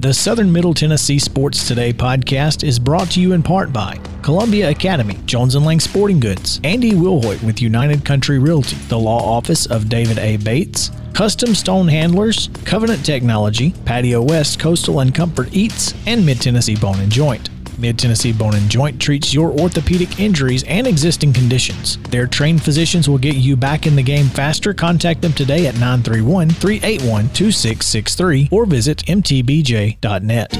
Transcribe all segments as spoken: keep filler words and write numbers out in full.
The Southern Middle Tennessee Sports Today podcast is brought to you in part by Columbia Academy, Jones and Lang Sporting Goods, Andy Wilhoit with United Country Realty, the law office of David A. Bates, Custom Stone Handlers, Covenant Technology, Patio West Coastal and Comfort Eats, and Mid-Tennessee Bone and Joint. Mid-Tennessee Bone and Joint treats your orthopedic injuries and existing conditions. Their trained physicians will get you back in the game faster. Contact them today at nine three one, three eight one, two six six three or visit m t b j dot net.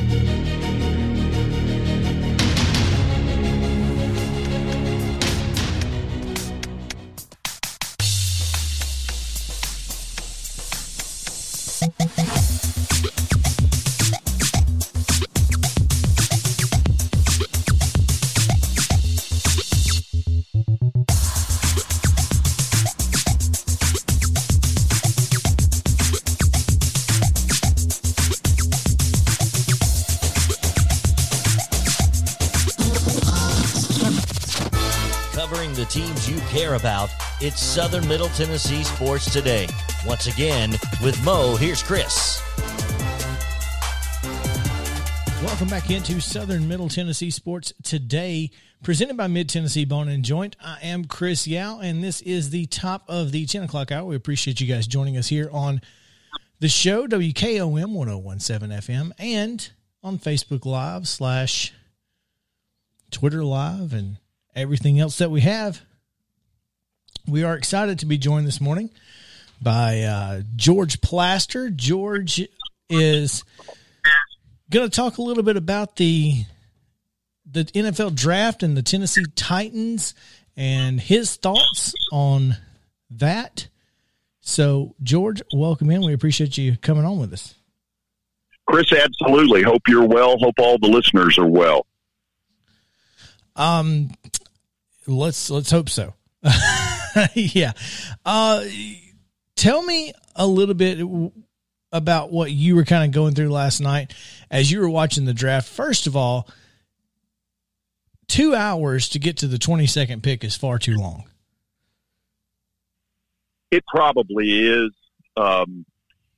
About it's Southern Middle Tennessee Sports Today. Once again, with Mo, here's Chris. Welcome back into Southern Middle Tennessee Sports Today, presented by Mid-Tennessee Bone and Joint. I am Chris Yao, and this is the top of the ten o'clock hour. We appreciate you guys joining us here on the show, W K O M one oh one point seven F M, and on Facebook Live slash Twitter Live and everything else that we have. We are excited to be joined this morning by uh, George Plaster. George is going to talk a little bit about the the N F L draft and the Tennessee Titans and his thoughts on that. So, George, welcome in. We appreciate you coming on with us. Chris, absolutely. Hope you're well. Hope all the listeners are well. Um, let's let's hope so. Yeah. Uh, tell me a little bit about what you were kind of going through last night as you were watching the draft. First of all, two hours to get to the twenty-second pick is far too long. It probably is. Um,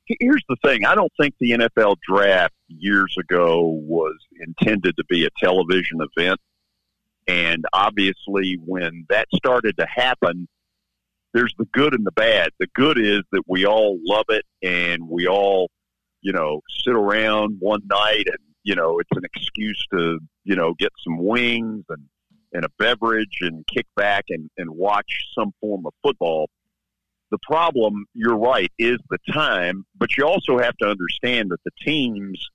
here's the thing. I don't think the N F L draft years ago was intended to be a television event. And obviously, when that started to happen, there's the good and the bad. The good is that we all love it, and we all, you know, sit around one night, and, you know, it's an excuse to, you know, get some wings and, and a beverage and kick back and, and watch some form of football. The problem, you're right, is the time, but you also have to understand that the teams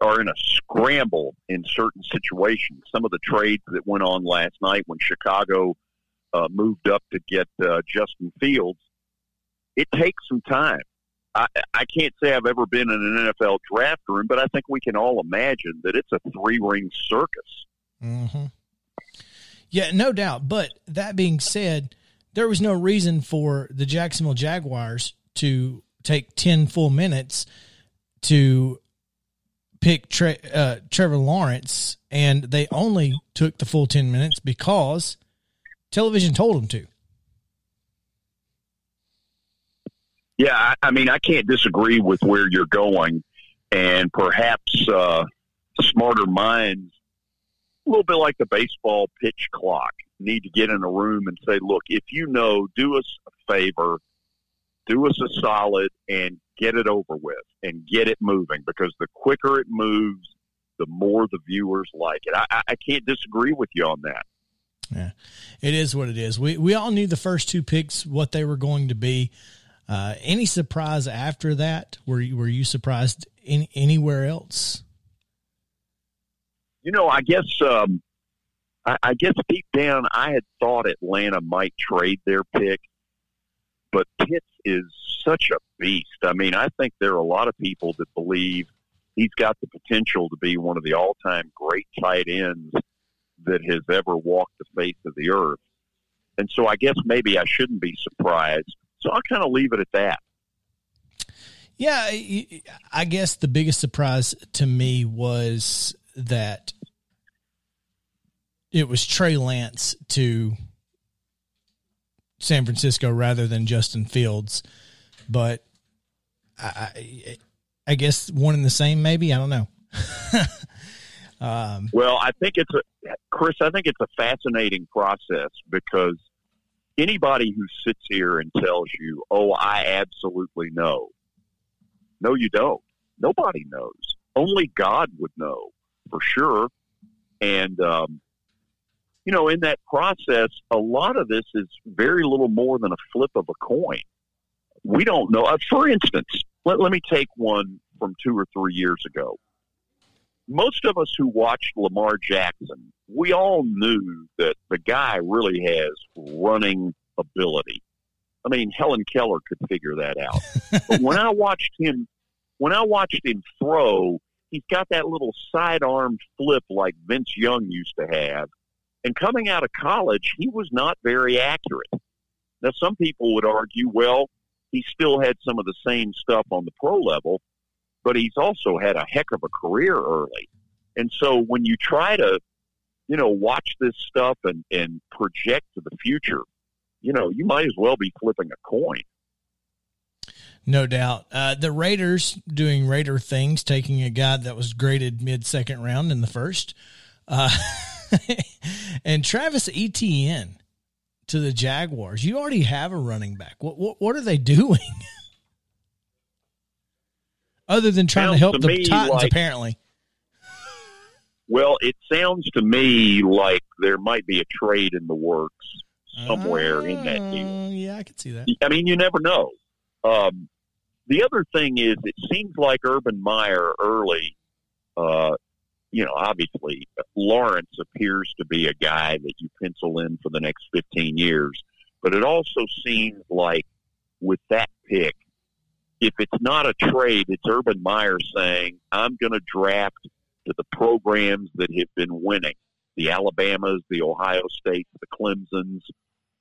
are in a scramble in certain situations. Some of the trades that went on last night when Chicago uh, moved up to get uh, Justin Fields, it takes some time. I, I can't say I've ever been in an N F L draft room, but I think we can all imagine that it's a three-ring circus. Mm-hmm. Yeah, no doubt. But that being said, there was no reason for the Jacksonville Jaguars to take ten full minutes to – pick Tre- uh, Trevor Lawrence, and they only took the full ten minutes because television told them to. Yeah, I, I mean, I can't disagree with where you're going, and perhaps uh, smarter minds, a little bit like the baseball pitch clock, need to get in a room and say, look, if you know, do us a favor, do us a solid, and get it over with and get it moving, because the quicker it moves, the more the viewers like it. I, I can't disagree with you on that. Yeah, it is what it is. We we all knew the first two picks, what they were going to be. Uh, any surprise after that? Were you, were you surprised in, anywhere else? You know, I guess um, I, I guess deep down I had thought Atlanta might trade their pick, but Pitts is such a beast. I mean, I think there are a lot of people that believe he's got the potential to be one of the all-time great tight ends that has ever walked the face of the earth. And so I guess maybe I shouldn't be surprised. So I'll kind of leave it at that. Yeah, I guess the biggest surprise to me was that it was Trey Lance to San Francisco rather than Justin Fields. But I, I guess one and the same, maybe. I don't know. um, well, I think it's a Chris. I think it's a fascinating process, because anybody who sits here and tells you, "Oh, I absolutely know," no, you don't. Nobody knows. Only God would know for sure. And um, you know, in that process, a lot of this is very little more than a flip of a coin. We don't know. Uh, for instance, let, let me take one from two or three years ago. Most of us who watched Lamar Jackson, we all knew that the guy really has running ability. I mean, Helen Keller could figure that out. But when I watched him, when I watched him throw, he's got that little sidearm flip like Vince Young used to have. And coming out of college, he was not very accurate. Now, some people would argue, well, he still had some of the same stuff on the pro level, but he's also had a heck of a career early. And so when you try to, you know, watch this stuff and, and project to the future, you know, you might as well be flipping a coin. No doubt. Uh, the Raiders doing Raider things, taking a guy that was graded mid-second round in the first, uh, and Travis Etienne to the Jaguars. You already have a running back. What what, what are they doing? Other than trying sounds to help to the Titans, like, apparently. Well, it sounds to me like there might be a trade in the works somewhere uh, in that deal. Yeah, I could see that. I mean, you never know. Um, the other thing is, it seems like Urban Meyer early, uh, you know, obviously Lawrence appears to be a guy that you pencil in for the next fifteen years. But it also seems like with that pick, if it's not a trade, it's Urban Meyer saying, I'm going to draft to the programs that have been winning, the Alabamas, the Ohio States, the Clemsons.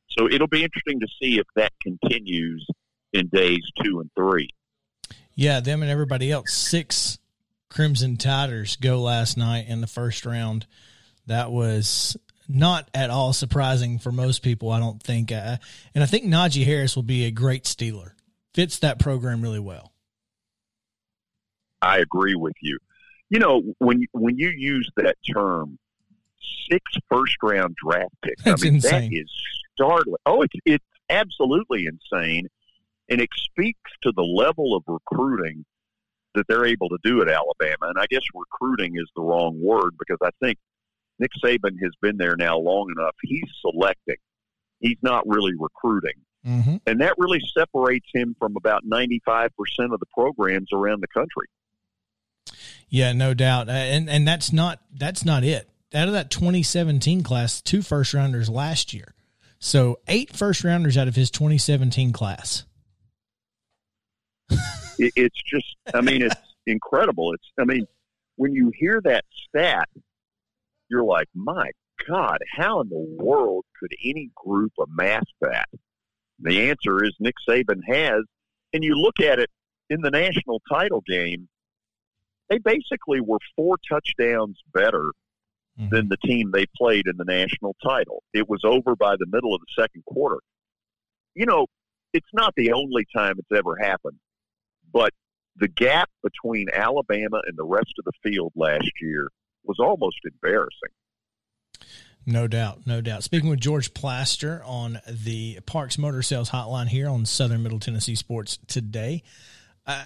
So it'll be interesting to see if that continues in days two and three. Yeah, them and everybody else. Six Crimson Tiders go last night in the first round. That was not at all surprising for most people, I don't think. Uh, and I think Najee Harris will be a great Steeler. Fits that program really well. I agree with you. You know, when when you use that term, six first-round draft picks, that's I mean, insane. That is startling. Oh, it's, it's absolutely insane, and it speaks to the level of recruiting that they're able to do at Alabama. And I guess recruiting is the wrong word, because I think Nick Saban has been there now long enough. He's selecting. He's not really recruiting. Mm-hmm. And that really separates him from about ninety-five percent of the programs around the country. Yeah, no doubt. And and that's not that's not it. Out of that twenty seventeen class, two first-rounders last year. So eight first-rounders out of his twenty seventeen class. it, it's just, I mean, it's incredible. It's, I mean, when you hear that stat, you're like, my God, how in the world could any group amass that? The answer is Nick Saban has, and you look at it in the national title game, they basically were four touchdowns better mm-hmm. than the team they played in the national title. It was over by the middle of the second quarter. You know, it's not the only time it's ever happened, but the gap between Alabama and the rest of the field last year was almost embarrassing. No doubt, no doubt. Speaking with George Plaster on the Parks Motor Sales Hotline here on Southern Middle Tennessee Sports today. Uh,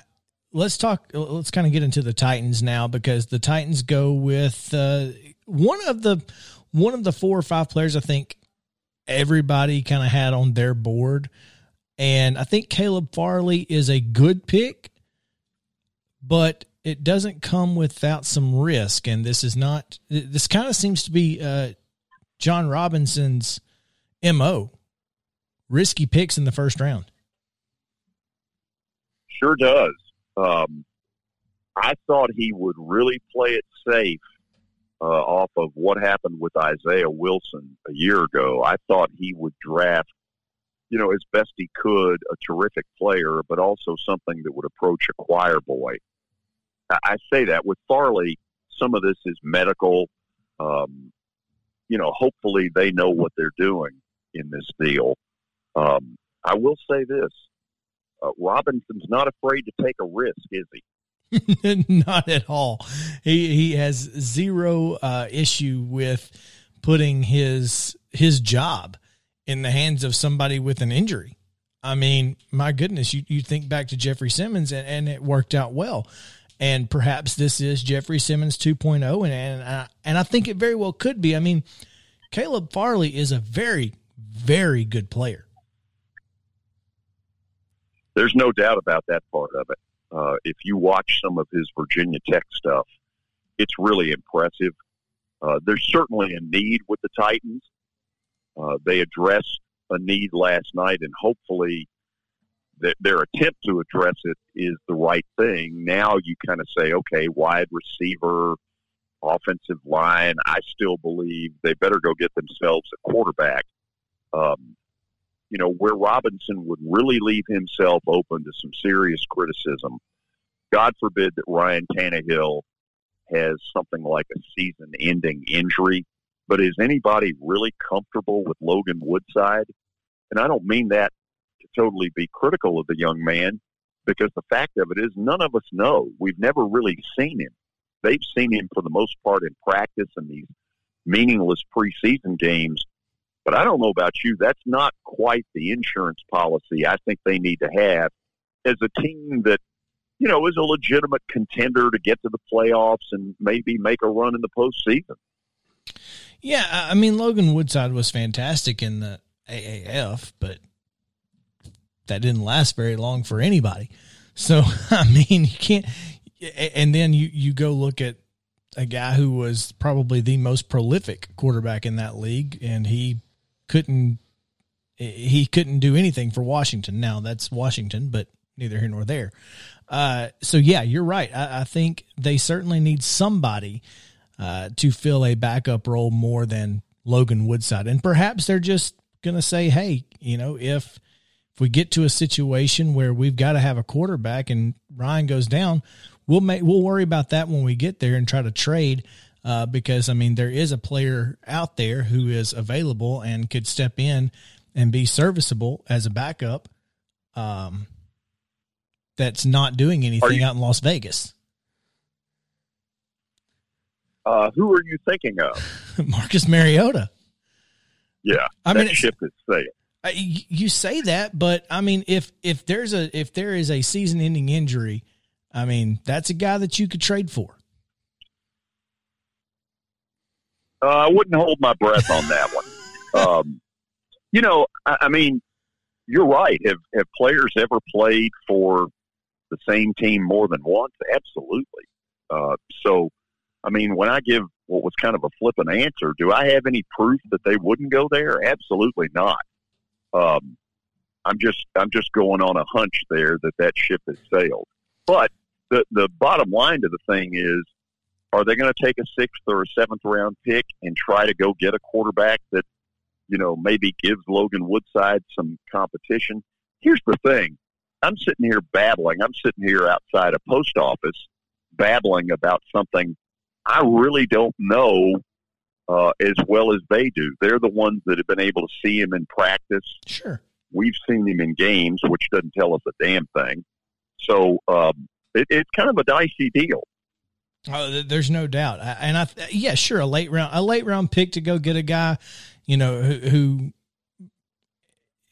let's talk. Let's kind of get into the Titans now, because the Titans go with uh, one of the one of the four or five players I think everybody kind of had on their board, and I think Caleb Farley is a good pick, but it doesn't come without some risk, and this is not. This kind of seems to be. Uh, John Robinson's M O, risky picks in the first round. Sure does. Um, I thought he would really play it safe uh, off of what happened with Isaiah Wilson a year ago. I thought he would draft, you know, as best he could, a terrific player, but also something that would approach a choir boy. I, I say that with Farley, some of this is medical, um, you know, hopefully they know what they're doing in this deal. Um, I will say this. Uh, Robinson's not afraid to take a risk, is he? Not at all. He he has zero uh, issue with putting his his job in the hands of somebody with an injury. I mean, my goodness, you, you think back to Jeffrey Simmons, and, and it worked out well. And perhaps this is Jeffrey Simmons two point oh, and and I, and I think it very well could be. I mean, Caleb Farley is a very, very good player. There's no doubt about that part of it. Uh, if you watch some of his Virginia Tech stuff, it's really impressive. Uh, there's certainly a need with the Titans. Uh, they addressed a need last night, and hopefully that their attempt to address it is the right thing. Now you kind of say, okay, wide receiver, offensive line, I still believe they better go get themselves a quarterback. Um, you know, where Robinson would really leave himself open to some serious criticism, God forbid that Ryan Tannehill has something like a season-ending injury, but is anybody really comfortable with Logan Woodside? And I don't mean that to totally be critical of the young man, because the fact of it is none of us know. We've never really seen him. They've seen him for the most part in practice and these meaningless preseason games. But I don't know about you, that's not quite the insurance policy I think they need to have as a team that, you know, is a legitimate contender to get to the playoffs and maybe make a run in the postseason. Yeah, I mean, Logan Woodside was fantastic in the A A F, but that didn't last very long for anybody. So, I mean, you can't – and then you, you go look at a guy who was probably the most prolific quarterback in that league, and he couldn't he couldn't do anything for Washington. Now, that's Washington, but neither here nor there. Uh, so, yeah, you're right. I, I think they certainly need somebody – Uh, to fill a backup role more than Logan Woodside. And perhaps they're just going to say, hey, you know, if if we get to a situation where we've got to have a quarterback and Ryan goes down, we'll make we'll worry about that when we get there and try to trade uh, because, I mean, there is a player out there who is available and could step in and be serviceable as a backup um, that's not doing anything you- out in Las Vegas. Uh, who are you thinking of? Marcus Mariota. Yeah, I mean, that ship is safe. You say that, but I mean, if if there's a if there is a season-ending injury, I mean, that's a guy that you could trade for. Uh, I wouldn't hold my breath on that one. um, you know, I, I mean, you're right. Have have players ever played for the same team more than once? Absolutely. Uh, so. I mean, when I give what was kind of a flippant answer, do I have any proof that they wouldn't go there? Absolutely not. Um, I'm just I'm just going on a hunch there that that ship has sailed. But the, the bottom line to the thing is, are they going to take a sixth or a seventh round pick and try to go get a quarterback that, you know, maybe gives Logan Woodside some competition? Here's the thing. I'm sitting here babbling. I'm sitting here outside a post office babbling about something I really don't know uh, as well as they do. They're the ones that have been able to see him in practice. Sure. We've seen him in games, which doesn't tell us a damn thing. So um, it, it's kind of a dicey deal. Oh, there's no doubt. I, and I, yeah, sure. A late round, a late round pick to go get a guy, you know, who, who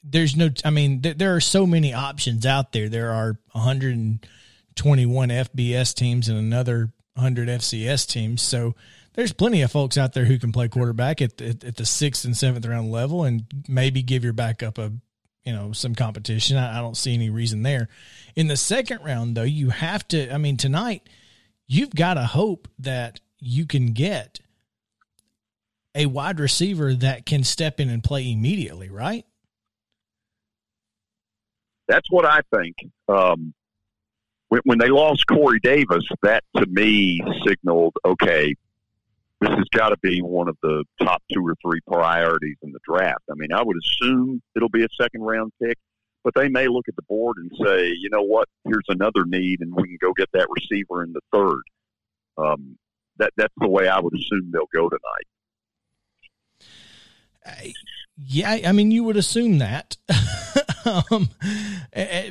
there's no, I mean, th- there are so many options out there. There are one hundred twenty-one F B S teams and another one hundred F C S teams, so there's plenty of folks out there who can play quarterback at the, at the sixth and seventh round level, and maybe give your backup a, you know, some competition. I, I don't see any reason there. In the second round, though, you have to. I mean, tonight you've got to hope that you can get a wide receiver that can step in and play immediately, right? That's what I think. Um, When they lost Corey Davis, that to me signaled, okay, this has got to be one of the top two or three priorities in the draft. I mean, I would assume it'll be a second-round pick, but they may look at the board and say, you know what, here's another need, and we can go get that receiver in the third. Um, that That's the way I would assume they'll go tonight. I, yeah, I mean, you would assume that. um,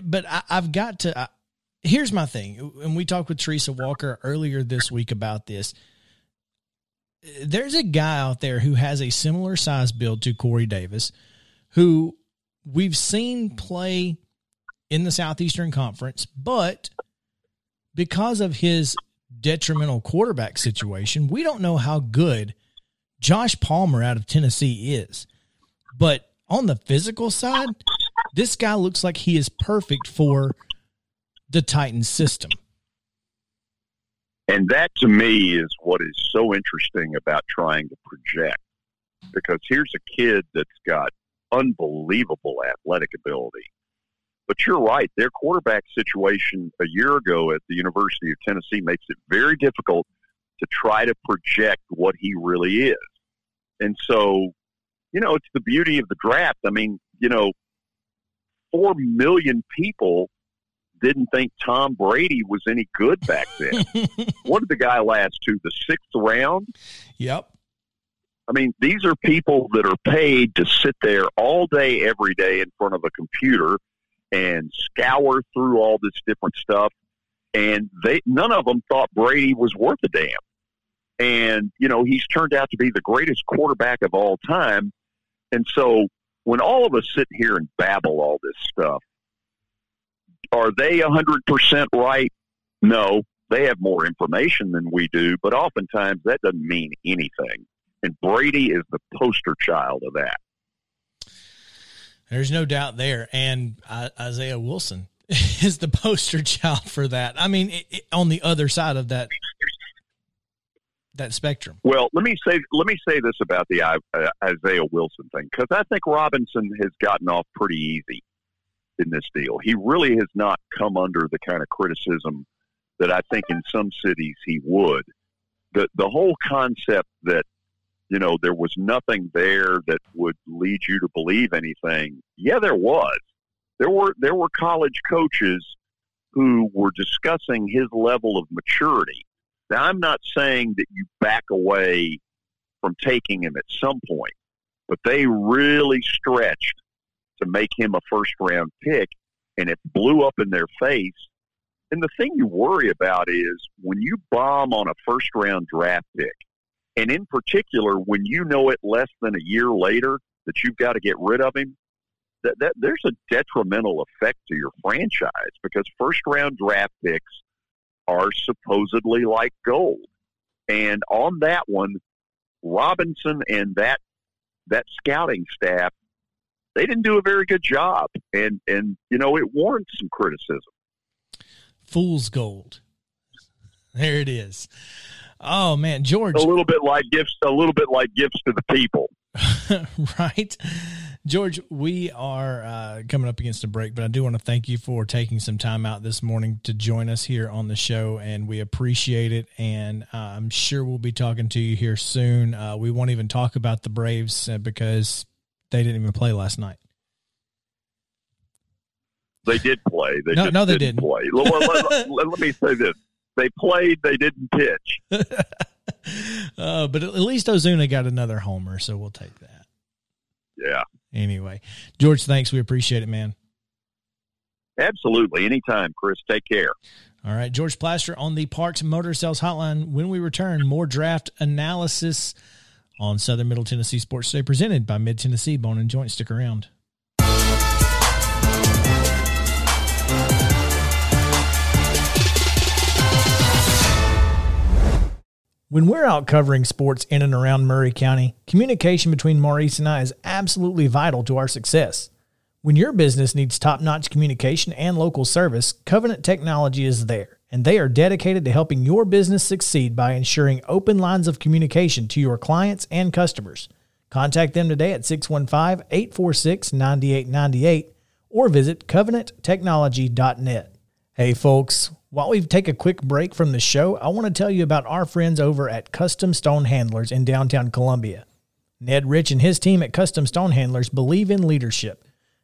but I, I've got to – here's my thing. And we talked with Teresa Walker earlier this week about this. There's a guy out there who has a similar size build to Corey Davis, who we've seen play in the Southeastern Conference, but because of his detrimental quarterback situation, we don't know how good Josh Palmer out of Tennessee is. But on the physical side, this guy looks like he is perfect for the Titans system. And that, to me, is what is so interesting about trying to project. Because here's a kid that's got unbelievable athletic ability. But you're right, their quarterback situation a year ago at the University of Tennessee makes it very difficult to try to project what he really is. And so, you know, it's the beauty of the draft. I mean, you know, four million people didn't think Tom Brady was any good back then. What did the guy last to? The sixth round? Yep. I mean, these are people that are paid to sit there all day, every day in front of a computer and scour through all this different stuff. And they none of them thought Brady was worth a damn. And, you know, he's turned out to be the greatest quarterback of all time. And so when all of us sit here and babble all this stuff, are they one hundred percent right? No, they have more information than we do, but oftentimes that doesn't mean anything. And Brady is the poster child of that. There's no doubt there. And uh, Isaiah Wilson is the poster child for that. I mean, it, it, on the other side of that that spectrum. Well, let me say let me say this about the uh, Isaiah Wilson thing, because I think Robinson has gotten off pretty easy in this deal. He really has not come under the kind of criticism that I think in some cities he would. The the whole concept that, you know, there was nothing there that would lead you to believe anything. Yeah, there was. There were there were college coaches who were discussing his level of maturity. Now, I'm not saying that you back away from taking him at some point, but they really stretched to make him a first-round pick, and it blew up in their face. And the thing you worry about is when you bomb on a first-round draft pick, and in particular when you know it less than a year later that you've got to get rid of him, that, that there's a detrimental effect to your franchise because first-round draft picks are supposedly like gold. And on that one, Robinson and that that scouting staff, they didn't do a very good job, and, and you know, it warrants some criticism. Fool's gold. There it is. Oh, man, George. A little bit like gifts, a little bit like gifts to the people. Right? George, we are uh, coming up against a break, but I do want to thank you for taking some time out this morning to join us here on the show, and we appreciate it, and uh, I'm sure we'll be talking to you here soon. Uh, we won't even talk about the Braves uh, because – they didn't even play last night. They did play. They no, no, they didn't, didn't. play. Let, let, let, let me say this. They played, they didn't pitch. uh, but at least Ozuna got another homer, so we'll take that. Yeah. Anyway, George, thanks. We appreciate it, man. Absolutely. Anytime, Chris. Take care. All right, George Plaster on the Parks Motor Sales Hotline. When we return, more draft analysis on Southern Middle Tennessee Sports Today, presented by Mid-Tennessee Bone and Joint. Stick around. When we're out covering sports in and around Maury County, communication between Maurice and I is absolutely vital to our success. When your business needs top-notch communication and local service, Covenant Technology is there, and they are dedicated to helping your business succeed by ensuring open lines of communication to your clients and customers. Contact them today at six one five, eight four six, nine eight nine eight or visit covenant technology dot net. Hey folks, while we take a quick break from the show, I want to tell you about our friends over at Custom Stone Handlers in downtown Columbia. Ned Rich and his team at Custom Stone Handlers believe in leadership.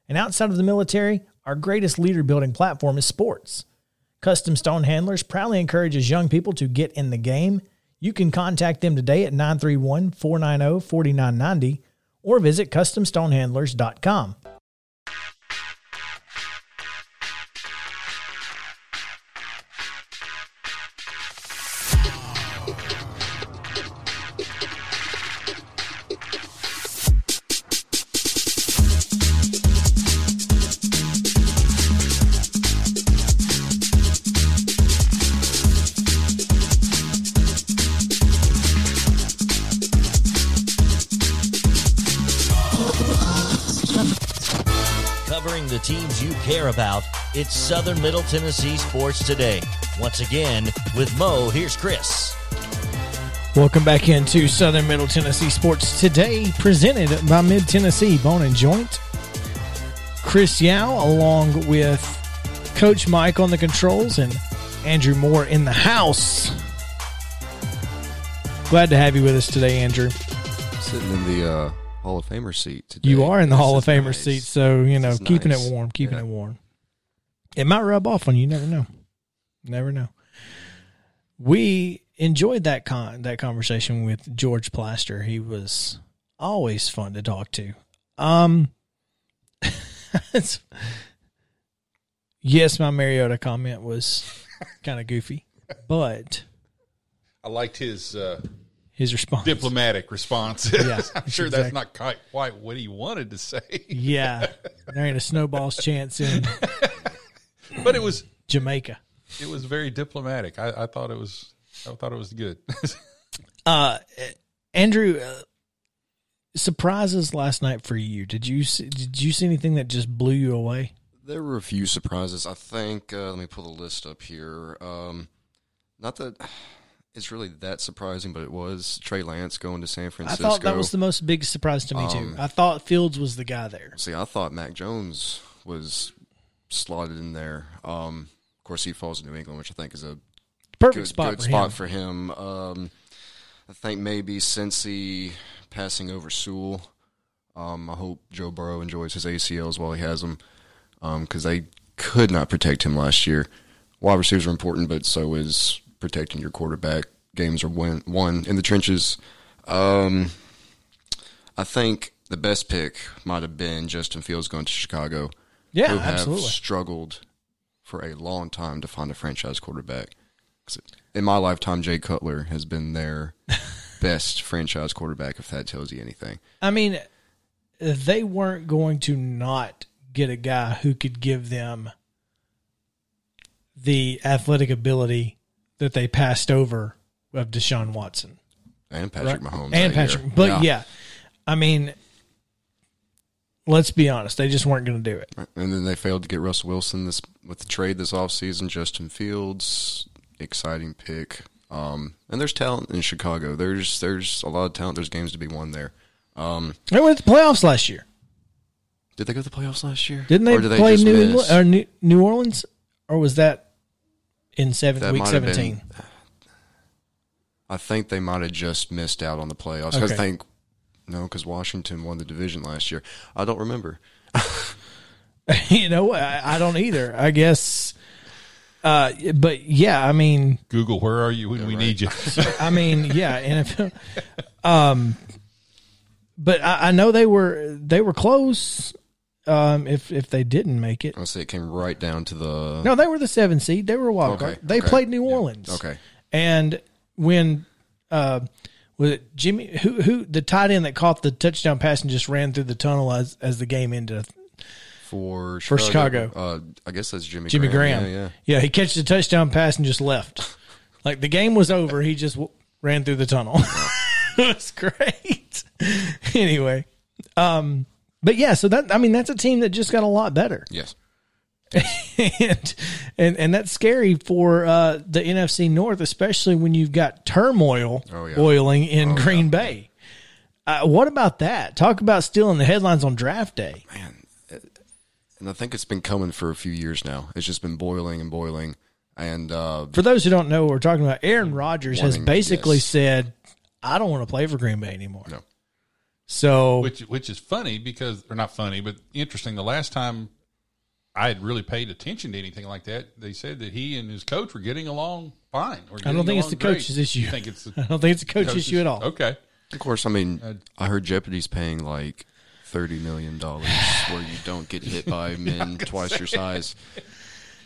And outside of the military, our greatest leader-building platform is sports. Custom Stone Handlers proudly encourages young people to get in the game. You can contact them today at nine three one, four nine zero, four nine nine zero or visit custom stone handlers dot com. Covering the teams you care about, it's Southern Middle Tennessee Sports Today. Once again, with Mo, here's Chris. Welcome back into Southern Middle Tennessee Sports Today, presented by Mid-Tennessee Bone and Joint. Chris Yao, along with Coach Mike on the controls and Andrew Moore in the house. Glad to have you with us today, Andrew. Sitting in the uh, Hall of Famer seat today. You are in the this Hall of Famer nice. seat, so, you know, it's keeping nice. it warm, keeping yeah. it warm. It might rub off on you, you never know. Never know. We enjoyed that con that conversation with George Plaster. He was always fun to talk to. Um, yes, my Mariota comment was kind of goofy, but I liked his uh, his response, diplomatic response. Yeah, I'm sure exactly. that's not quite, quite what he wanted to say. Yeah, there ain't a snowball's chance in, but it was Jamaica. It was very diplomatic. I, I thought it was. I thought it was good. uh, Andrew, uh, surprises last night for you. Did you see, did you see anything that just blew you away? There were a few surprises. I think. Uh, let me pull the list up here. Um, not that it's really that surprising, but it was Trey Lance going to San Francisco. I thought that was the most big surprise to me um, too. I thought Fields was the guy there. See, I thought Mac Jones was slotted in there. Um, Of course, he falls to New England, which I think is a perfect good, spot, good for, spot him. for him. Um, I think maybe Cincy passing over Sewell. Um, I hope Joe Burrow enjoys his A C Ls while he has them because um, they could not protect him last year. Wide receivers are important, but so is protecting your quarterback. Games are win- won in the trenches. Um, I think the best pick might have been Justin Fields going to Chicago. Yeah, who have absolutely. struggled for a long time to find a franchise quarterback. In my lifetime, Jay Cutler has been their best franchise quarterback, if that tells you anything. I mean, they weren't going to not get a guy who could give them the athletic ability that they passed over of Deshaun Watson. And Patrick right? Mahomes. And Patrick. Year. But, yeah. yeah, I mean, let's be honest. They just weren't going to do it. And then they failed to get Russell Wilson this with the trade this offseason. Justin Fields, exciting pick. Um, and there's talent in Chicago. There's there's a lot of talent. There's games to be won there. Um, they went to the playoffs last year. Did they go to the playoffs last year? Didn't they, or did they play New England, or New, New Orleans? Or was that in seven, that week seventeen? Been, I think they might have just missed out on the playoffs. Okay. I think – No, because Washington won the division last year. I don't remember. you know, I, I don't either, I guess. Uh, but, yeah, I mean. Google, where are you when yeah, we right. need you? I mean, yeah. And if, um, but I, I know they were they were close um, if if they didn't make it. I say it came right down to the. No, they were the seven seed. They were a wild card. Okay, they okay. played New Orleans. Yeah. Okay. And when uh, – Was it Jimmy who who the tight end that caught the touchdown pass and just ran through the tunnel as, as the game ended for Chicago? For Chicago. Uh, I guess that's Jimmy. Jimmy Graham. Graham. Yeah, yeah, yeah. He catched the touchdown pass and just left. Like the game was over. He just w- ran through the tunnel. It was great. Anyway, um, but yeah. So that I mean, that's a team that just got a lot better. Yes. and, and and that's scary for uh, the N F C North, especially when you've got turmoil oh, yeah. oiling in oh, Green yeah. Bay. Uh, what about that? Talk about stealing the headlines on draft day. Man, it, and I think it's been coming for a few years now. It's just been boiling and boiling. And uh, for those who don't know what we're talking about, Aaron Rodgers warning, has basically yes. said, I don't want to play for Green Bay anymore. No. So, which, which is funny because – or not funny, but interesting. The last time – I had really paid attention to anything like that. They said that he and his coach were getting along fine. Or getting I don't think it's the great. coach's issue. I, think it's the I don't think it's the coach coach's issue at all. Okay. Of course, I mean, uh, I heard Jeopardy's paying like thirty million dollars where you don't get hit by men twice your size.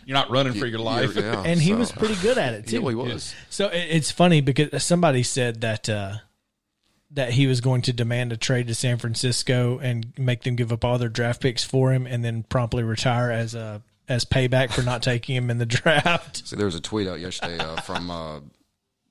You're not running you, for your life. Yeah, and he so. was pretty good at it, too. Yeah, he was. So it's funny because somebody said that uh, that he was going to demand a trade to San Francisco and make them give up all their draft picks for him and then promptly retire as a as payback for not taking him in the draft. See, there was a tweet out yesterday uh, from uh,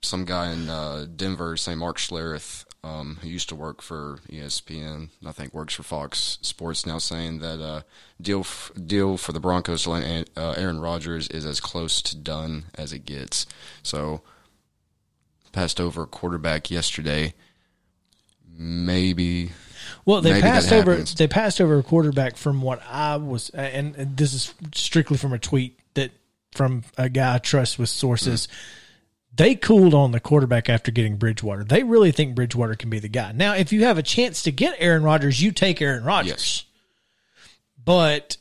some guy in uh, Denver, Saint Mark Schlereth, um, who used to work for E S P N, and I think works for Fox Sports now, saying that uh, deal f- deal for the Broncos to land uh, Aaron Rodgers is as close to done as it gets. So passed over a quarterback yesterday. Maybe. Well, they Maybe passed over. Happens. They passed over a quarterback from what I was, and this is strictly from a tweet that from a guy I trust with sources. Mm. They cooled on the quarterback after getting Bridgewater. They really think Bridgewater can be the guy. Now, if you have a chance to get Aaron Rodgers, you take Aaron Rodgers. Yes. But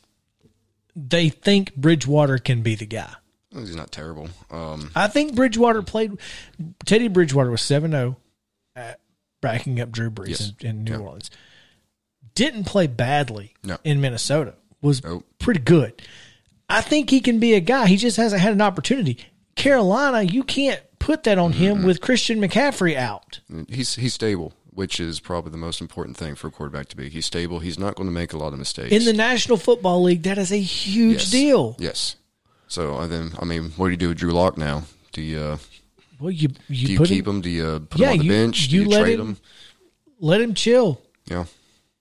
they think Bridgewater can be the guy. He's not terrible. Um, I think Bridgewater played. Teddy Bridgewater was seven oh. Backing up Drew Brees yes. in, in New yep. Orleans. Didn't play badly no. in Minnesota. Was nope. pretty good. I think he can be a guy. He just hasn't had an opportunity. Carolina, you can't put that on mm-hmm. him with Christian McCaffrey out. He's he's stable, which is probably the most important thing for a quarterback to be. He's stable. He's not going to make a lot of mistakes. In the National Football League, that is a huge yes. deal. Yes. So, then, I mean, what do you do with Drew Lock now? Do you uh, – Well, you you, do you put keep him? him? Do you put yeah, him on the you, bench? Do you, you let trade him, him? Let him chill. Yeah.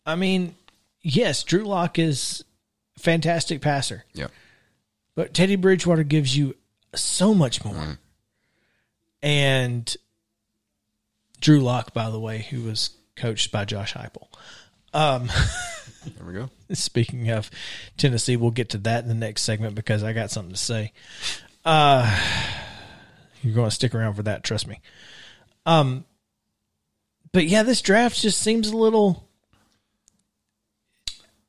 I mean, yes, Drew Lock is a fantastic passer. Yeah. But Teddy Bridgewater gives you so much more. Mm-hmm. And Drew Lock, by the way, who was coached by Josh Heupel. Um, there we go. Speaking of Tennessee, we'll get to that in the next segment because I got something to say. Uh You're going to stick around for that, trust me. Um, but, yeah, this draft just seems a little –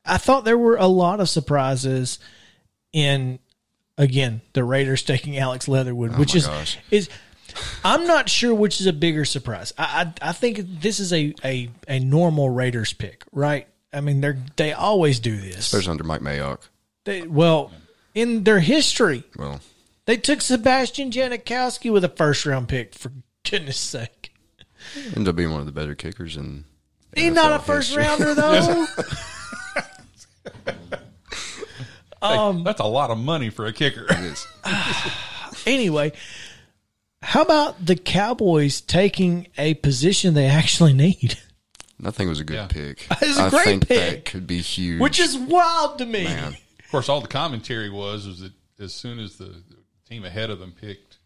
I thought there were a lot of surprises in, again, the Raiders taking Alex Leatherwood, oh which is, is – I'm not sure which is a bigger surprise. I I, I think this is a, a, a normal Raiders pick, right? I mean, they they always do this. Especially under Mike Mayock. They, well, in their history. Well – They took Sebastian Janikowski with a first-round pick, for goodness sake. Ended up being one of the better kickers in N F L. He's not a first-rounder, though. um, hey, that's a lot of money for a kicker. It is. Anyway, how about the Cowboys taking a position they actually need? I think it was a good yeah. pick. It's a I great think pick. That could be huge. Which is wild to me. Man. Of course, all the commentary was was that as soon as the – team ahead of them picked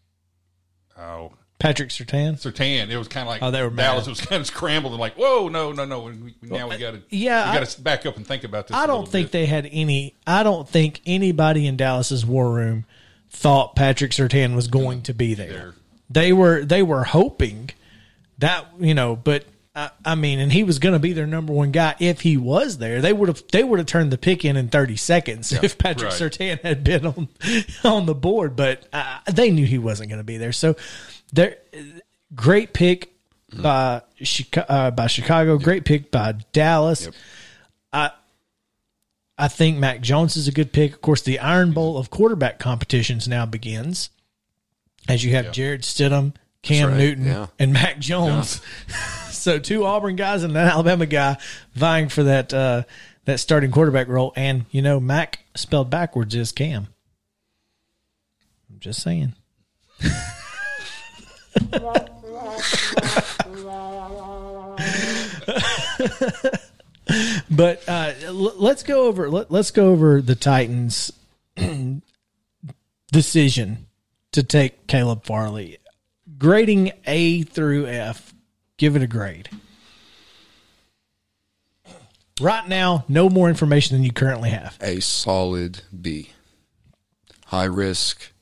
oh Patrick Surtain. Surtain. It was kind of like oh, they were Dallas. It was kind of scrambled and like, whoa, no, no, no. We, we, now we got to yeah, we got to back up and think about this. I don't think bit. they had any. I don't think anybody in Dallas's war room thought Patrick Surtain was going to be there. there. They were they were hoping that you know, but I, I mean, and he was going to be their number one guy if he was there. They would have they would have turned the pick in in thirty seconds yeah, if Patrick right. Surtain had been on on the board. But uh, they knew he wasn't going to be there. So, they're great pick mm-hmm. by Chica- uh, by Chicago. Yep. Great pick by Dallas. Yep. I I think Mac Jones is a good pick. Of course, the Iron Bowl of quarterback competitions now begins, as you have yep. Jared Stidham, Cam right. Newton, yeah. and Mac Jones. Yeah. So two Auburn guys and an Alabama guy vying for that uh, that starting quarterback role. And, you know, Mac spelled backwards is Cam. I'm just saying. But uh, l- let's go over let, let's go over the Titans' decision to take Caleb Farley. Grading A through F. Give it a grade. Right now, no more information than you currently have. A solid B. High risk,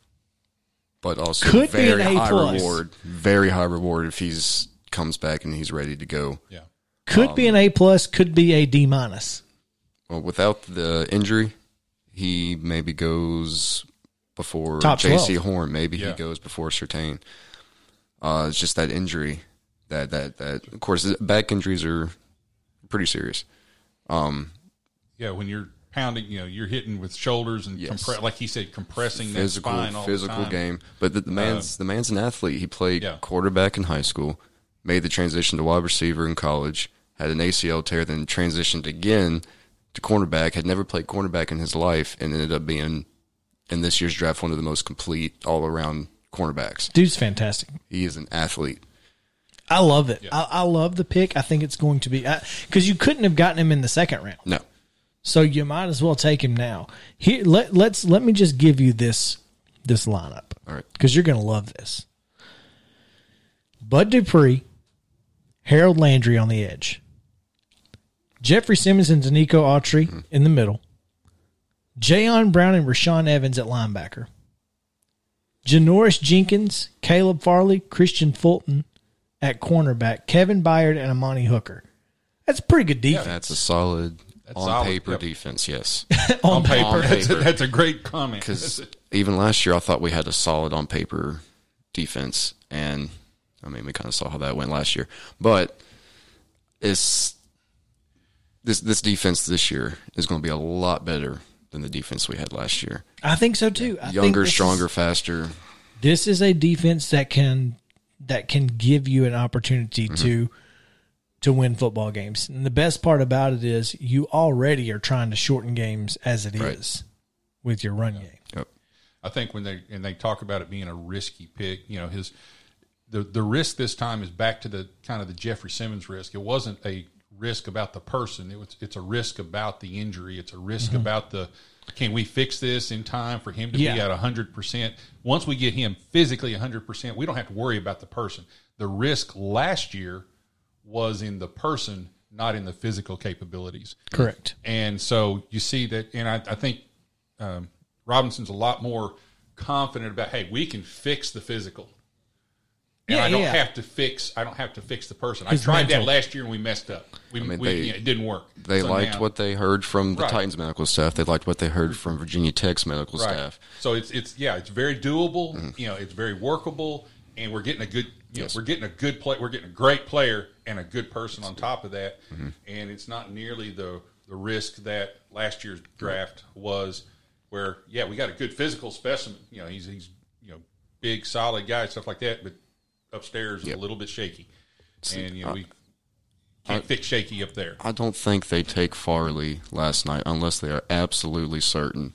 but also could very be an high plus. Reward. Very high reward if he's comes back and he's ready to go. Yeah, could um, be an A plus. Could be a D minus. Well, without the injury, he maybe goes before J C Horn. Maybe yeah. he goes before Surtain. Uh, it's just that injury. That, that, that, of course, back injuries are pretty serious. Um, yeah, when you're pounding, you know, you're hitting with shoulders and yes. compre- like he said, compressing physical, that spine all physical the time. Game. But the, the man's uh, the man's an athlete. He played yeah. quarterback in high school, made the transition to wide receiver in college, had an A C L tear, then transitioned again to cornerback. Had never played cornerback in his life, and ended up being in this year's draft one of the most complete all around cornerbacks. Dude's fantastic. He is an athlete. I love it. Yeah. I, I love the pick. I think it's going to be – because you couldn't have gotten him in the second round. No. So you might as well take him now. Here, let, let's, let me just give you this this lineup. All right. Because you're going to love this. Bud Dupree, Harold Landry on the edge, Jeffrey Simmons and Danico Autry mm-hmm. in the middle, Jayon Brown and Rashaan Evans at linebacker, Janoris Jenkins, Caleb Farley, Christian Fulton at cornerback, Kevin Byard and Imani Hooker. That's a pretty good defense. Yeah, that's a solid on-paper yep. defense, yes. on, on paper. On paper. That's, a, that's a great comment. Because even last year I thought we had a solid on-paper defense, and, I mean, we kind of saw how that went last year. But it's, this this defense this year is going to be a lot better than the defense we had last year. I think so, too. I Younger, think stronger, is, faster. This is a defense that can – that can give you an opportunity mm-hmm. to to win football games. And the best part about it is you already are trying to shorten games as it right. is with your run yeah. game. Yep. I think when they and they talk about it being a risky pick, you know, his the the risk this time is back to the kind of the Jeffrey Simmons risk. It wasn't a risk about the person. It was it's a risk about the injury. It's a risk mm-hmm. about the can we fix this in time for him to yeah. be at one hundred percent? Once we get him physically one hundred percent, we don't have to worry about the person. The risk last year was in the person, not in the physical capabilities. Correct. And so you see that, and I, I think um, Robinson's a lot more confident about, hey, we can fix the physical. And yeah, I don't yeah. have to fix. I don't have to fix the person. His I tried mental. that last year and we messed up. We, I mean, we they, you know, it didn't work. They so liked now, what they heard from the right. Titans medical staff. They liked what they heard from Virginia Tech's medical right. staff. So it's it's yeah, it's very doable. Mm-hmm. You know, it's very workable, and we're getting a good. You know, yes. we're getting a good play. We're getting a great player and a good person That's on good. top of that, mm-hmm. and it's not nearly the the risk that last year's draft mm-hmm. was. Where yeah, we got a good physical specimen. You know, he's he's you know big, solid guy, stuff like that, but. Upstairs is yep. a little bit shaky, See, and you know, I, we can't I, fix shaky up there. I don't think they take Farley last night unless they are absolutely certain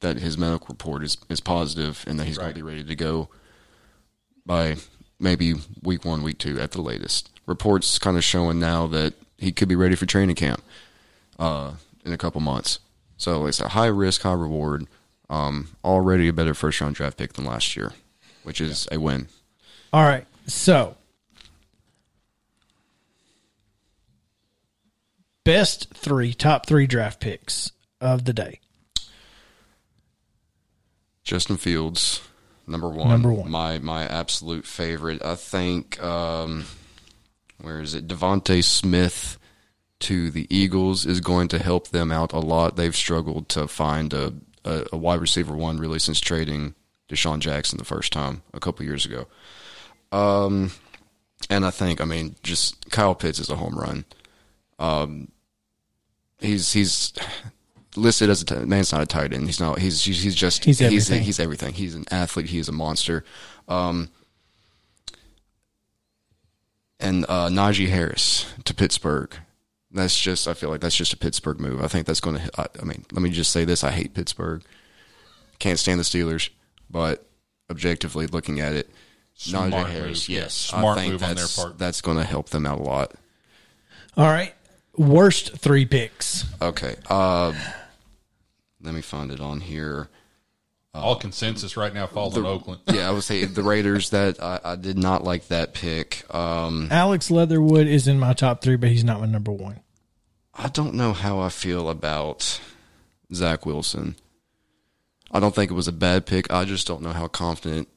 that his medical report is, is positive and that he's right. going to be ready to go by maybe week one, week two at the latest. Reports kind of showing now that he could be ready for training camp uh, in a couple months. So it's a high risk, high reward. Um, already a better first round draft pick than last year, which is yeah. a win. All right, so best three, top three draft picks of the day. Justin Fields, number one. Number one. My my absolute favorite. I think, um, where is it? Devontae Smith to the Eagles is going to help them out a lot. They've struggled to find a, a, a wide receiver one really since trading Deshaun Jackson the first time a couple years ago. Um, and I think, I mean, just Kyle Pitts is a home run. Um, he's he's listed as a t- man's not a tight end. He's not. He's he's just he's he's everything. He's, he's, everything. He's an athlete. He is a monster. Um, and uh, Najee Harris to Pittsburgh. That's just. I feel like that's just a Pittsburgh move. I think that's going to. I, I mean, let me just say this. I hate Pittsburgh. Can't stand the Steelers. But objectively looking at it. Smart Najee Harris, move. yes. Smart I think move that's, on their part. That's going to help them out a lot. All right. Worst three picks. Okay. Uh, let me find it on here. Uh, All consensus right now falls on Oakland. Yeah, I would say the Raiders, that I, I did not like that pick. Um, Alex Leatherwood is in my top three, but he's not my number one. I don't know how I feel about Zach Wilson. I don't think it was a bad pick. I just don't know how confident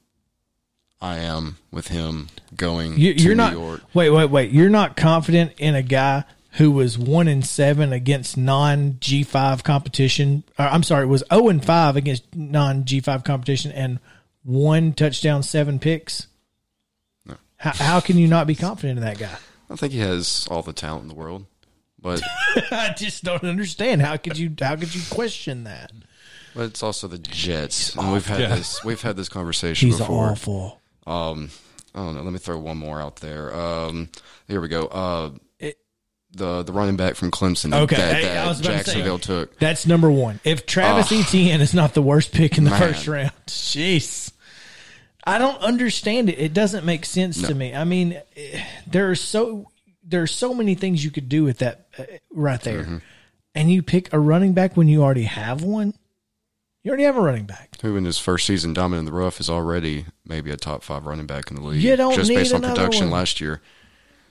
I am with him going you, you're to not, New York. Wait, wait, wait. You're not confident in a guy who was one and seven against non-G five competition. Or, I'm sorry, it was oh and five against non-G five competition and one touchdown, seven picks? No. How, how can you not be confident in that guy? I think he has all the talent in the world. But I just don't understand. How could you? How could you question that? But it's also the Jets. And we've had yeah. this. We've had this conversation He's before. He's awful. Um, I don't know. Let me throw one more out there. Um, here we go. Uh, it, the the running back from Clemson. Okay, that, that I was about Jacksonville to say, took. That's number one. If Travis uh, Etienne is not the worst pick in the man. first round, jeez. I don't understand it. It doesn't make sense no. to me. I mean, there are so there are so many things you could do with that uh, right there, mm-hmm. and you pick a running back when you already have one. You already have a running back who, in his first season, Diamond in the Rough, is already maybe a top five running back in the league. You don't just need based on production one. last year.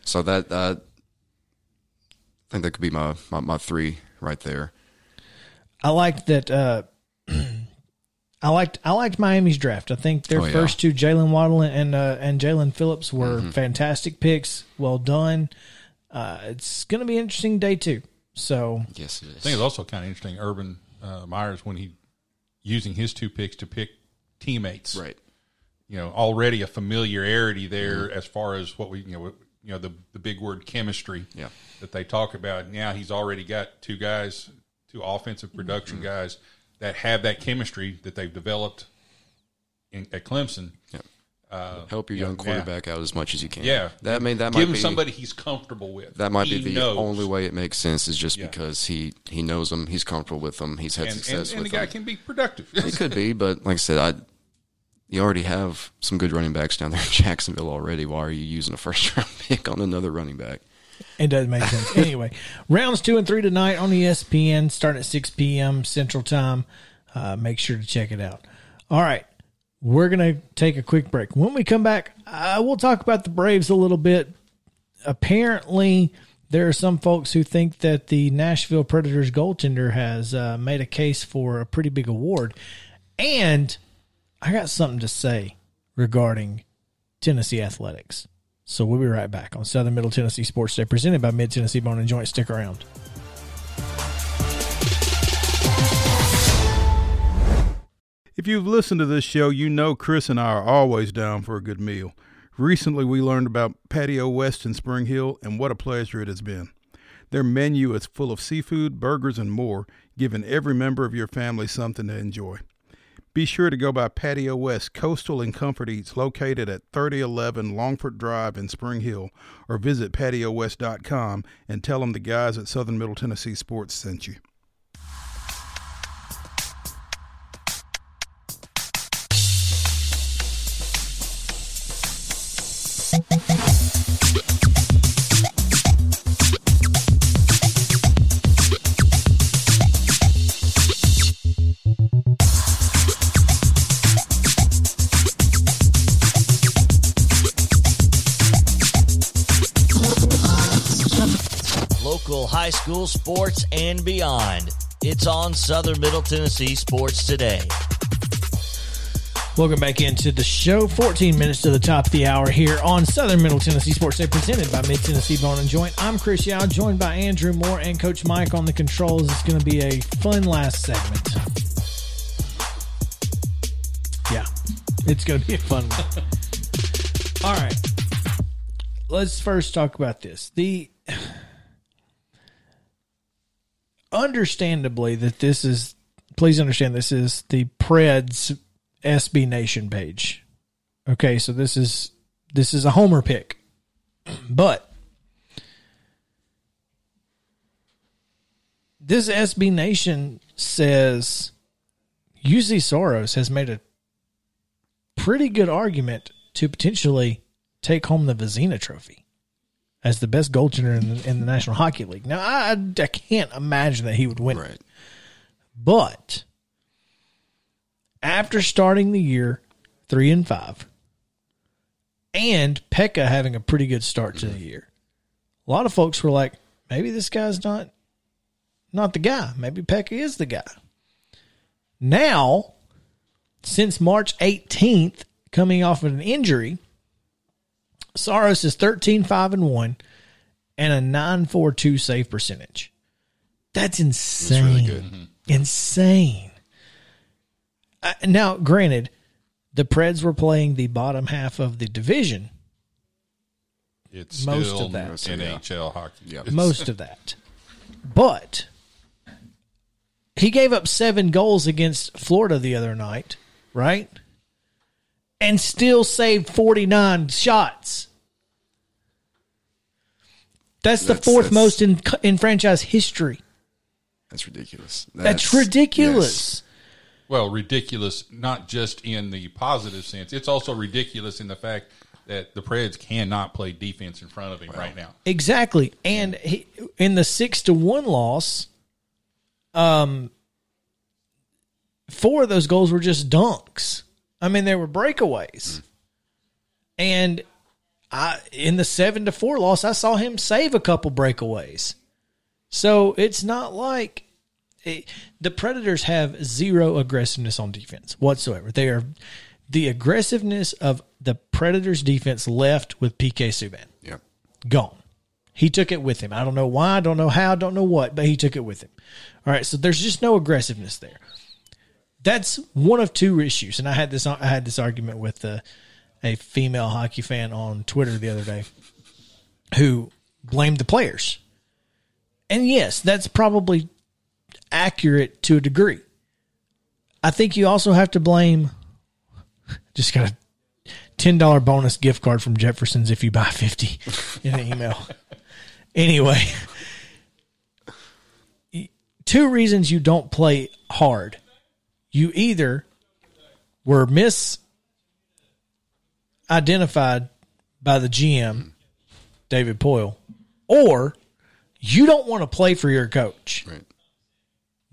So that uh, I think that could be my, my my three right there. I liked that. Uh, I liked I liked Miami's draft. I think their oh, yeah. first two, Jalen Waddle and uh, and Jalen Phillips, were mm-hmm. fantastic picks. Well done. Uh, it's going to be an interesting day too. So yes, it is. I think it's also kind of interesting. Urban uh, Myers, when he using his two picks to pick teammates, right? You know, already a familiarity there mm-hmm. as far as what we you know you know the the big word chemistry yeah. that they talk about. Now he's already got two guys, two offensive production mm-hmm. guys. That have that chemistry that they've developed in, at Clemson. Yeah. Uh, Help your you young know, quarterback yeah. out as much as you can. Yeah, that I mean that give might him be, somebody he's comfortable with. That might he be the knows. only way it makes sense is just yeah. because he, he knows them, he's comfortable with them, he's had and, success and, and with them. And the guy them. can be productive. He could be, but like I said, I you already have some good running backs down there in Jacksonville already. Why are you using a first round pick on another running back? It doesn't make sense. Anyway, rounds two and three tonight on E S P N, starting at six p.m. Central Time. Uh, make sure to check it out. All right, we're going to take a quick break. When we come back, uh, we'll talk about the Braves a little bit. Apparently, there are some folks who think that the Nashville Predators goaltender has uh, made a case for a pretty big award. And I got something to say regarding Tennessee athletics. So we'll be right back on Southern Middle Tennessee Sports Day, presented by Mid-Tennessee Bone and Joint. Stick around. If you've listened to this show, you know Chris and I are always down for a good meal. Recently, we learned about Patio West in Spring Hill, and what a pleasure it has been. Their menu is full of seafood, burgers, and more, giving every member of your family something to enjoy. Be sure to go by Patio West Coastal and Comfort Eats, located at thirty eleven Longford Drive in Spring Hill, or visit patio west dot com and tell them the guys at Southern Middle Tennessee Sports sent you. High school sports and beyond. It's on Southern Middle Tennessee Sports Today. Welcome back into the show. fourteen minutes to the top of the hour here on Southern Middle Tennessee Sports Day, presented by Mid-Tennessee Bone and Joint. I'm Chris Yao, joined by Andrew Moore and Coach Mike on the controls. It's going to be a fun last segment. Yeah, it's going to be a fun one. All right. Let's first talk about this. The... Understandably, that this is, please understand, this is the Preds S B Nation page. Okay, so this is this is a homer pick. But this S B Nation says U C Soros has made a pretty good argument to potentially take home the Vezina Trophy as the best goaltender in the, in the National Hockey League. Now, I, I can't imagine that he would win right. it. But after starting the year three and five, and Pekka having a pretty good start to the year, a lot of folks were like, maybe this guy's not, not the guy. Maybe Pekka is the guy. Now, since March eighteenth, coming off of an injury, Soros is thirteen five and one and a nine forty-two save percentage. That's insane. That's really good. Mm-hmm. Insane. Uh, now, granted, the Preds were playing the bottom half of the division. It's most still of that. N H L hockey. Yeah. Most of that. But he gave up seven goals against Florida the other night, right? And still saved forty-nine shots. That's the that's, fourth that's, most in, in franchise history. That's ridiculous. That's, that's ridiculous. Yes. Well, ridiculous not just in the positive sense. It's also ridiculous in the fact that the Preds cannot play defense in front of him wow. right now. Exactly. And he, in the six to one loss, um, four of those goals were just dunks. I mean, they were breakaways. Mm. And I in the seven to four loss, I saw him save a couple breakaways. So it's not like it, the Predators have zero aggressiveness on defense whatsoever. They are the aggressiveness of the Predators defense left with P K Subban. Yep. Gone. He took it with him. I don't know why, I don't know how, I don't know what, but he took it with him. All right, so there's just no aggressiveness there. That's one of two issues, and I had this I had this argument with a, a female hockey fan on Twitter the other day who blamed the players. And yes, that's probably accurate to a degree. I think you also have to blame just got a ten dollar bonus gift card from Jefferson's if you buy fifty in an email. Anyway, two reasons you don't play hard. You either were misidentified by the G M, David Poyle, or you don't want to play for your coach, right.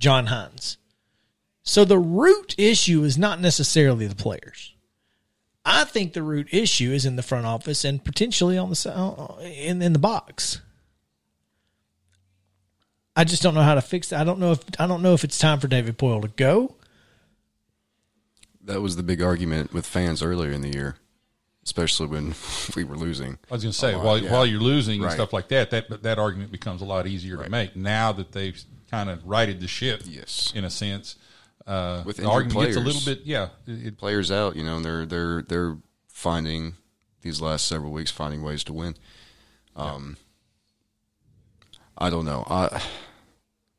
John Hines. So the root issue is not necessarily the players. I think the root issue is in the front office and potentially on the in, in the box. I just don't know how to fix that. I don't know if I don't know if it's time for David Poyle to go. That was the big argument with fans earlier in the year, especially when we were losing. I was going to say, lot, while, yeah. while you're losing right. and stuff like that, that that argument becomes a lot easier right. to make now that they've kind of righted the ship, yes. in a sense. Uh, with the argument players, gets a little bit, yeah. It, it players out, you know, and they're, they're, they're finding, these last several weeks, finding ways to win. Um, yeah. I don't know. I,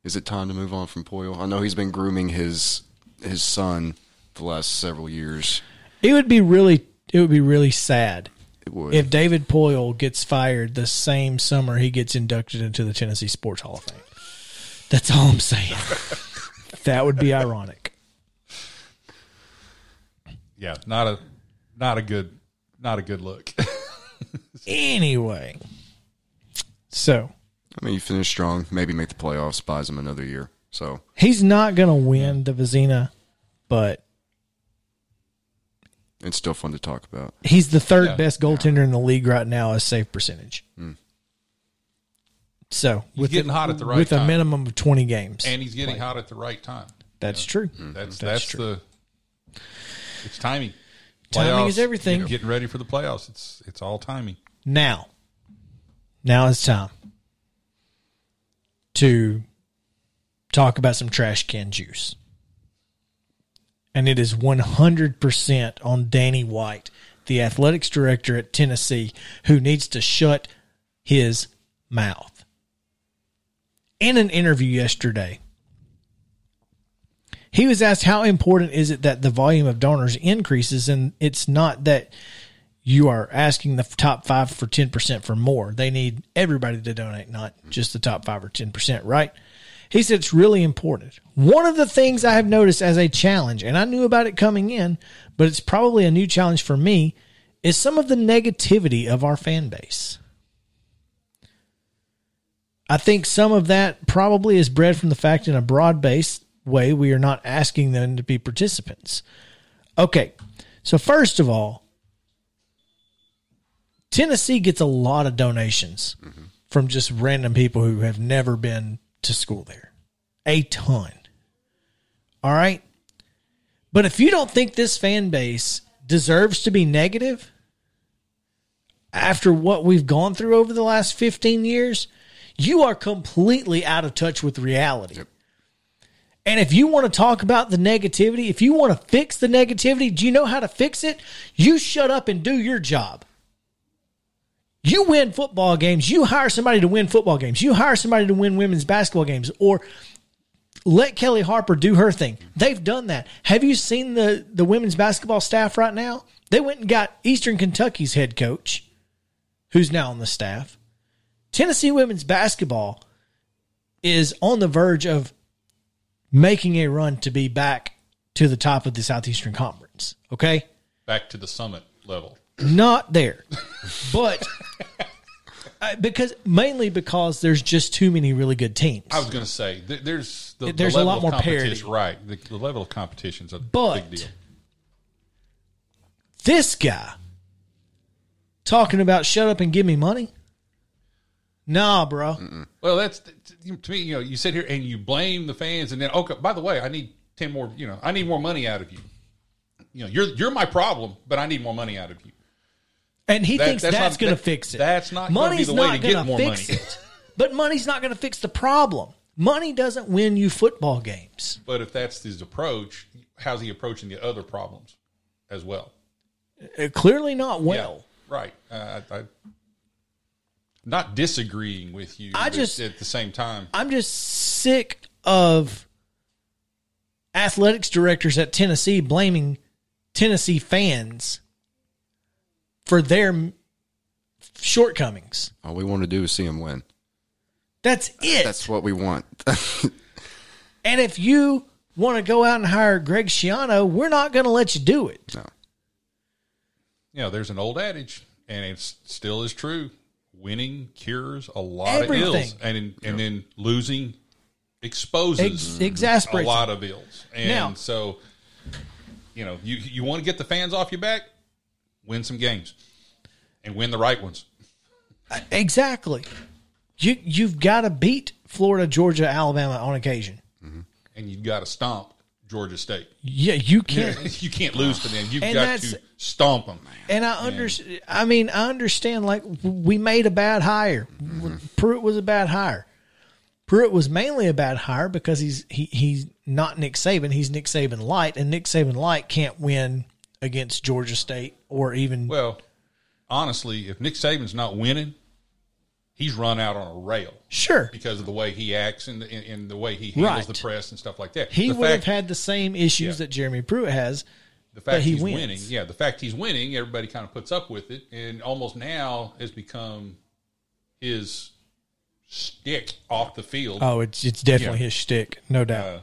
is it time to move on from Poyle? I know he's been grooming his his son the last several years. It would be really it would be really sad it would. if David Poyle gets fired the same summer he gets inducted into the Tennessee Sports Hall of Fame. That's all I'm saying. That would be ironic. Yeah, not a not a good not a good look. Anyway. So I mean, you finish strong, maybe make the playoffs, buys him another year. So he's not gonna win the Vezina, but it's still fun to talk about. He's the third yeah. best goaltender yeah. in the league right now as save percentage. Mm. So he's with getting the, hot at the right with time. With a minimum of twenty games. And he's getting played. hot at the right time. That's yeah. true. Mm-hmm. That's, that's that's true. The it's timing. Playoffs, timing is everything. You know, getting ready for the playoffs. It's it's all timing. Now. Now it's time to talk about some trash can juice. And it is one hundred percent on Danny White, the athletics director at Tennessee, who needs to shut his mouth. In an interview yesterday, he was asked how important is it that the volume of donors increases, and it's not that you are asking the top five for ten percent for more. They need everybody to donate, not just the top five or ten percent, right? He said it's really important. One of the things I have noticed as a challenge, and I knew about it coming in, but it's probably a new challenge for me, is some of the negativity of our fan base. I think some of that probably is bred from the fact in a broad-based way we are not asking them to be participants. Okay, so first of all, Tennessee gets a lot of donations mm-hmm. from just random people who have never been to school there. A ton. All right? But if you don't think this fan base deserves to be negative, after what we've gone through over the last fifteen years, you are completely out of touch with reality. Yep. And if you want to talk about the negativity, if you want to fix the negativity, do you know how to fix it? You shut up and do your job. You win football games. You hire somebody to win football games. You hire somebody to win women's basketball games, or let Kelly Harper do her thing. They've done that. Have you seen the, the women's basketball staff right now? They went and got Eastern Kentucky's head coach, who's now on the staff. Tennessee women's basketball is on the verge of making a run to be back to the top of the Southeastern Conference, okay? Back to the summit level. Not there, but uh, because mainly because there's just too many really good teams. I was going to say th there's the, there's the level a lot more parity, right? The, the level of competition's a but big deal. This guy talking about shut up and give me money. Nah, bro. Mm-mm. Well, that's to me. You know, you sit here and you blame the fans, and then okay. By the way, I need ten more. You know, I need more money out of you. You know, you're you're my problem, but I need more money out of you. And he that, thinks that's, that's going to that, fix it. That's not money's gonna be the way not going to get more fix money. It. But money's not going to fix the problem. Money doesn't win you football games. But if that's his approach, how's he approaching the other problems as well? Uh, clearly not well. Yeah, right. Uh, I, I, not disagreeing with you. I just at the same time, I'm just sick of athletics directors at Tennessee blaming Tennessee fans for their shortcomings. All we want to do is see them win. That's it. That's what we want. And if you want to go out and hire Greg Schiano, we're not going to let you do it. No. You know, there's an old adage, and it still is true. Winning cures a lot Everything. of ills. And, in, and then losing exposes Ex exasperates a lot of ills. And now, so... You know, you, you want to get the fans off your back, win some games, and win the right ones. Exactly. You, you've got to beat Florida, Georgia, Alabama on occasion. Mm-hmm. And you've got to stomp Georgia State. Yeah, you can't. You can't lose to them. You've and got to stomp them. And I, under, and I mean, I understand, like, we made a bad hire. Mm-hmm. Pruitt was a bad hire. Pruitt was mainly a bad hire because he's he he's not Nick Saban. He's Nick Saban light, and Nick Saban light can't win against Georgia State or even. Well, honestly, if Nick Saban's not winning, he's run out on a rail. Sure, because of the way he acts and the, and, and the way he handles right. the press and stuff like that. He the would fact, have had the same issues yeah. that Jeremy Pruitt has. The fact he's he wins. winning, yeah, the fact he's winning, everybody kind of puts up with it, and almost now has become his. Shtick off the field. Oh, it's it's definitely yeah. his shtick, no doubt. Uh,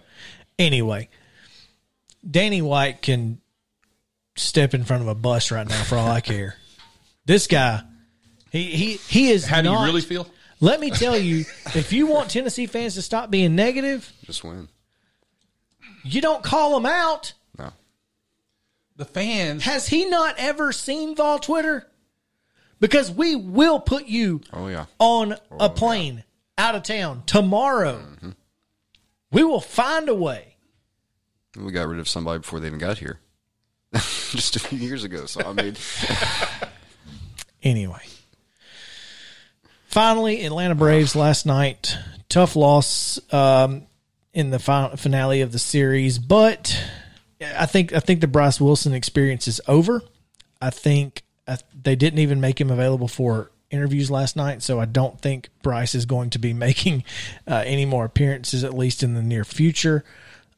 anyway, Danny White can step in front of a bus right now for all I care. This guy, he he he is. How not, do you really feel? Let me tell you, if you want Tennessee fans to stop being negative, just win. You don't call them out. No, the fans. Has he not ever seen Vol Twitter? Because we will put you oh, yeah. on oh, a plane yeah. out of town tomorrow. Mm-hmm. We will find a way. We got rid of somebody before they even got here. Just a few years ago. So, I mean. Anyway. Finally, Atlanta Braves last night. Tough loss um, in the final finale of the series. But I think, I think the Bryce Wilson experience is over. I think... I, they didn't even make him available for interviews last night, so I don't think Bryce is going to be making uh, any more appearances, at least in the near future,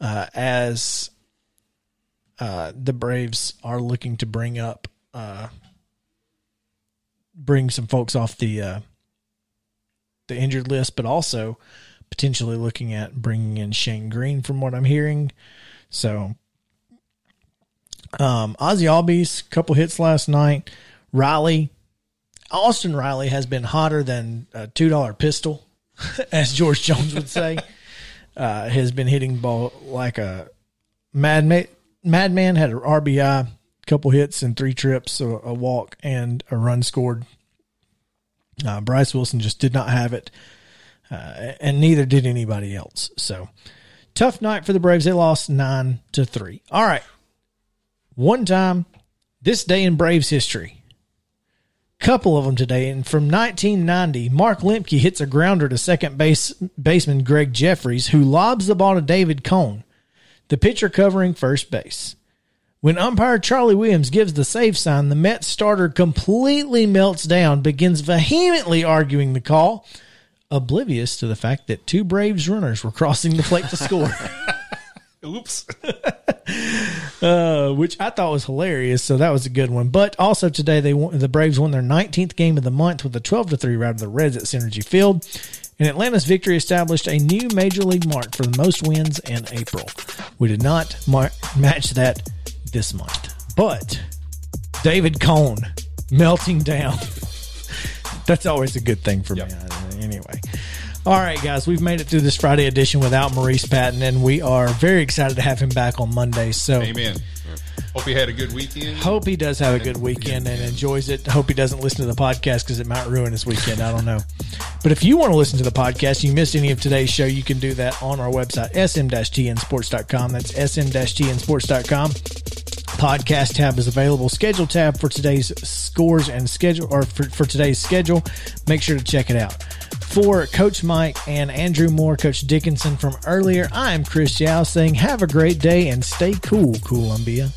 uh, as uh, the Braves are looking to bring up, uh, bring some folks off the uh, the injured list, but also potentially looking at bringing in Shane Green, from what I'm hearing. So. Um, Ozzie Albies, couple hits last night. Riley, Austin Riley has been hotter than a two dollar pistol, as George Jones would say. uh, has been hitting ball like a madman. Madman had an R B I, couple hits and three trips, a, a walk and a run scored. Uh, Bryce Wilson just did not have it, uh, and neither did anybody else. So tough night for the Braves. They lost nine to three. All right. One time, this day in Braves history. Couple of them today, and from nineteen ninety, Mark Lemke hits a grounder to second base baseman Greg Jeffries, who lobs the ball to David Cone, the pitcher covering first base. When umpire Charlie Williams gives the safe sign, the Mets starter completely melts down, begins vehemently arguing the call, oblivious to the fact that two Braves runners were crossing the plate to score. Oops. uh, which I thought was hilarious, so that was a good one. But also today, they won, the Braves won their nineteenth game of the month with a twelve to three rout of the Reds at Synergy Field. And Atlanta's victory established a new major league mark for the most wins in April. We did not mark, match that this month. But David Cohn melting down. That's always a good thing for yep. me. Anyway. All right, guys, we've made it through this Friday edition without Maurice Patton, and we are very excited to have him back on Monday. So, amen. Hope he had a good weekend. Hope he does have a good weekend and enjoys it. Hope he doesn't listen to the podcast because it might ruin his weekend. I don't know. But if you want to listen to the podcast, you missed any of today's show, you can do that on our website, s m dash t n sports dot com. That's s m dash t n sports dot com. Podcast tab is available. Schedule tab for today's scores and schedule, or for, for today's schedule. Make sure to check it out. For Coach Mike and Andrew Moore, Coach Dickinson from earlier, I'm Chris Yao saying have a great day and stay cool, Columbia.